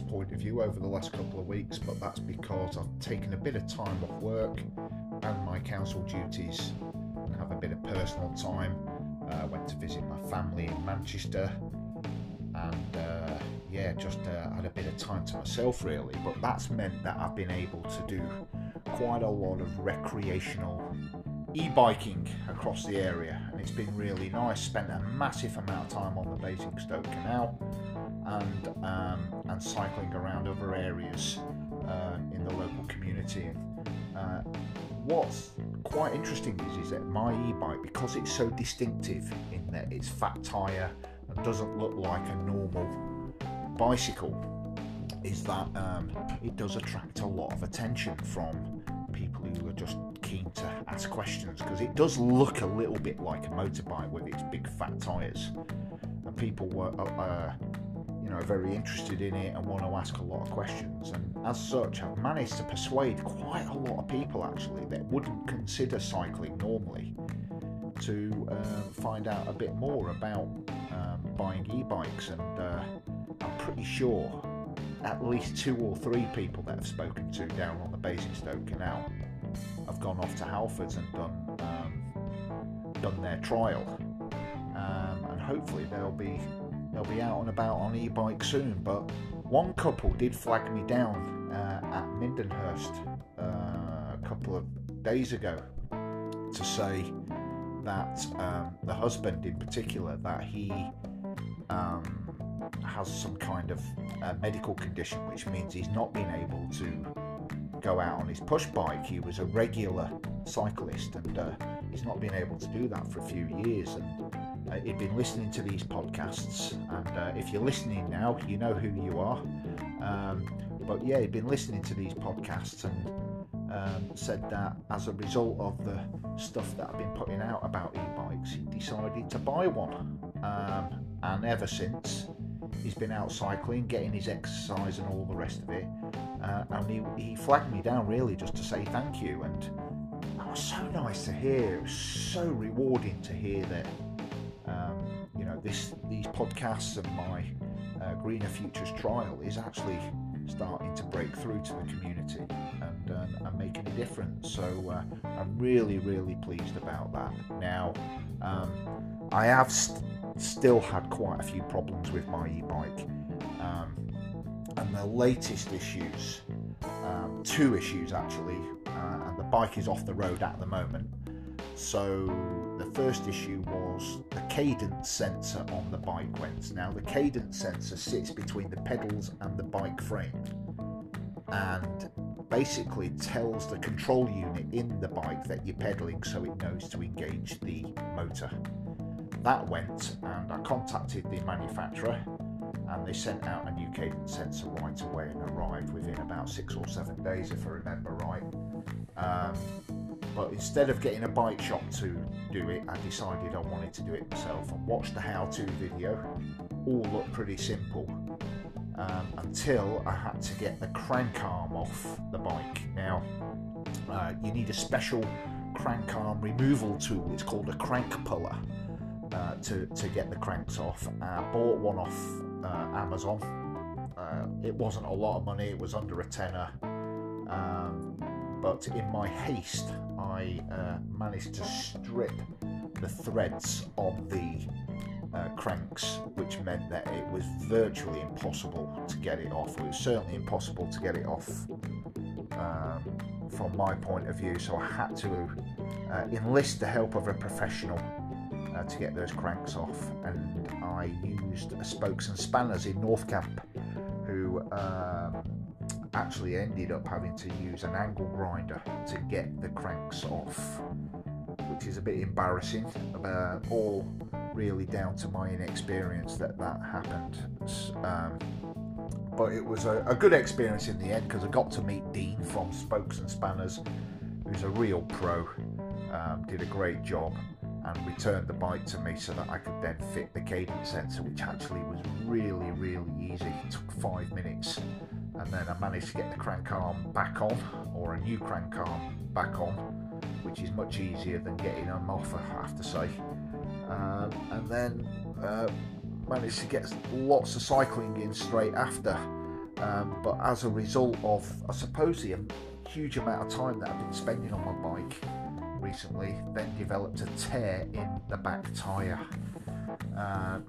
podcast point of view over the last couple of weeks, but that's because I've taken a bit of time off work and my council duties and have a bit of personal time. I went to visit my family in Manchester and had a bit of time to myself really, but that's meant that I've been able to do quite a lot of recreational e-biking across the area, and it's been really nice. Spent a massive amount of time on the Basingstoke Canal and cycling around other areas in the local community. What's quite interesting is that my e-bike, because it's so distinctive in that it's fat tyre and doesn't look like a normal bicycle, is that it does attract a lot of attention from people who are just keen to ask questions, because it does look a little bit like a motorbike with its big fat tyres, and people were very interested in it and want to ask a lot of questions. And as such, I've managed to persuade quite a lot of people actually that wouldn't consider cycling normally to find out a bit more about buying e-bikes, and I'm pretty sure at least 2 or 3 people that I've spoken to down on the Basingstoke Canal have gone off to Halfords and done their trial, and hopefully they'll be out and about on e-bike soon. But one couple did flag me down at Mindenhurst a couple of days ago to say that the husband in particular, that he has some kind of medical condition, which means he's not been able to go out on his push bike. He was a regular cyclist, and he's not been able to do that for a few years, and he'd been listening to these podcasts, and if you're listening now, you know who you are, but yeah, he'd been listening to these podcasts and said that as a result of the stuff that I've been putting out about e-bikes, he decided to buy one, and ever since he's been out cycling, getting his exercise and all the rest of it, and he flagged me down really just to say thank you. And that was so nice to hear. It was so rewarding to hear that these podcasts and my Greener Futures trial is actually starting to break through to the community and making a difference. So I'm really, really pleased about that. Now, I have still had quite a few problems with my e-bike, and the latest issues, 2 issues actually, and the bike is off the road at the moment. So the first issue was the cadence sensor on the bike went. Now the cadence sensor sits between the pedals and the bike frame and basically tells the control unit in the bike that you're pedaling, so it knows to engage the motor. That went, and I contacted the manufacturer and they sent out a new cadence sensor right away and arrived within about 6 or 7 days, if I remember right. But instead of getting a bike shop to do it, I decided I wanted to do it myself and watched the how-to video. All looked pretty simple until I had to get the crank arm off the bike. Now, you need a special crank arm removal tool. It's called a crank puller to get the cranks off. I bought one off Amazon. It wasn't a lot of money. It was under a tenner. But in my haste, I managed to strip the threads of the cranks, which meant that it was virtually impossible to get it off. It was certainly impossible to get it off from my point of view, so I had to enlist the help of a professional to get those cranks off, and I used Spokes and Spanners in North Camp, who actually ended up having to use an angle grinder to get the cranks off, which is a bit embarrassing, all really down to my inexperience that happened, but it was a good experience in the end, because I got to meet Dean from Spokes and Spanners, who's a real pro, did a great job and returned the bike to me so that I could then fit the cadence sensor, which actually was really, really easy. It took 5 minutes, and then I managed to get the crank arm back on, or a new crank arm back on, which is much easier than getting them off, I have to say, and then managed to get lots of cycling in straight after, But as a result of, I suppose, the huge amount of time that I've been spending on my bike recently, then developed a tear in the back tyre.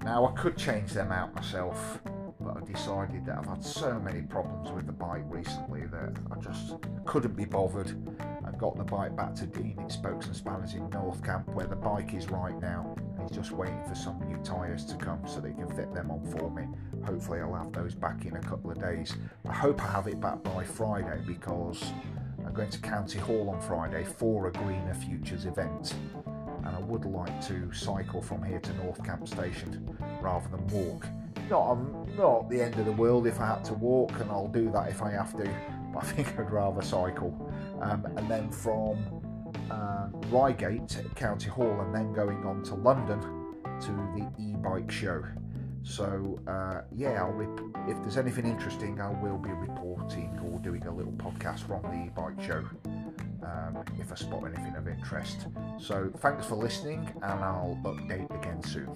Now I could change them out myself, but I decided that I've had so many problems with the bike recently that I just couldn't be bothered, and got the bike back to Dean at Spokes and Spanners in North Camp, where the bike is right now, and he's just waiting for some new tyres to come so they can fit them on for me. Hopefully I'll have those back in a couple of days. I hope I have it back by Friday, because I'm going to County Hall on Friday for a Greener Futures event, and I would like to cycle from here to North Camp Station rather than walk. Not the end of the world if I had to walk, and I'll do that if I have to, but I think I'd rather cycle. And then from Ryegate, County Hall, and then going on to London to the eBike show. So yeah, if there's anything interesting, I will be reporting or doing a little podcast from the eBike show if I spot anything of interest. So thanks for listening, and I'll update again soon.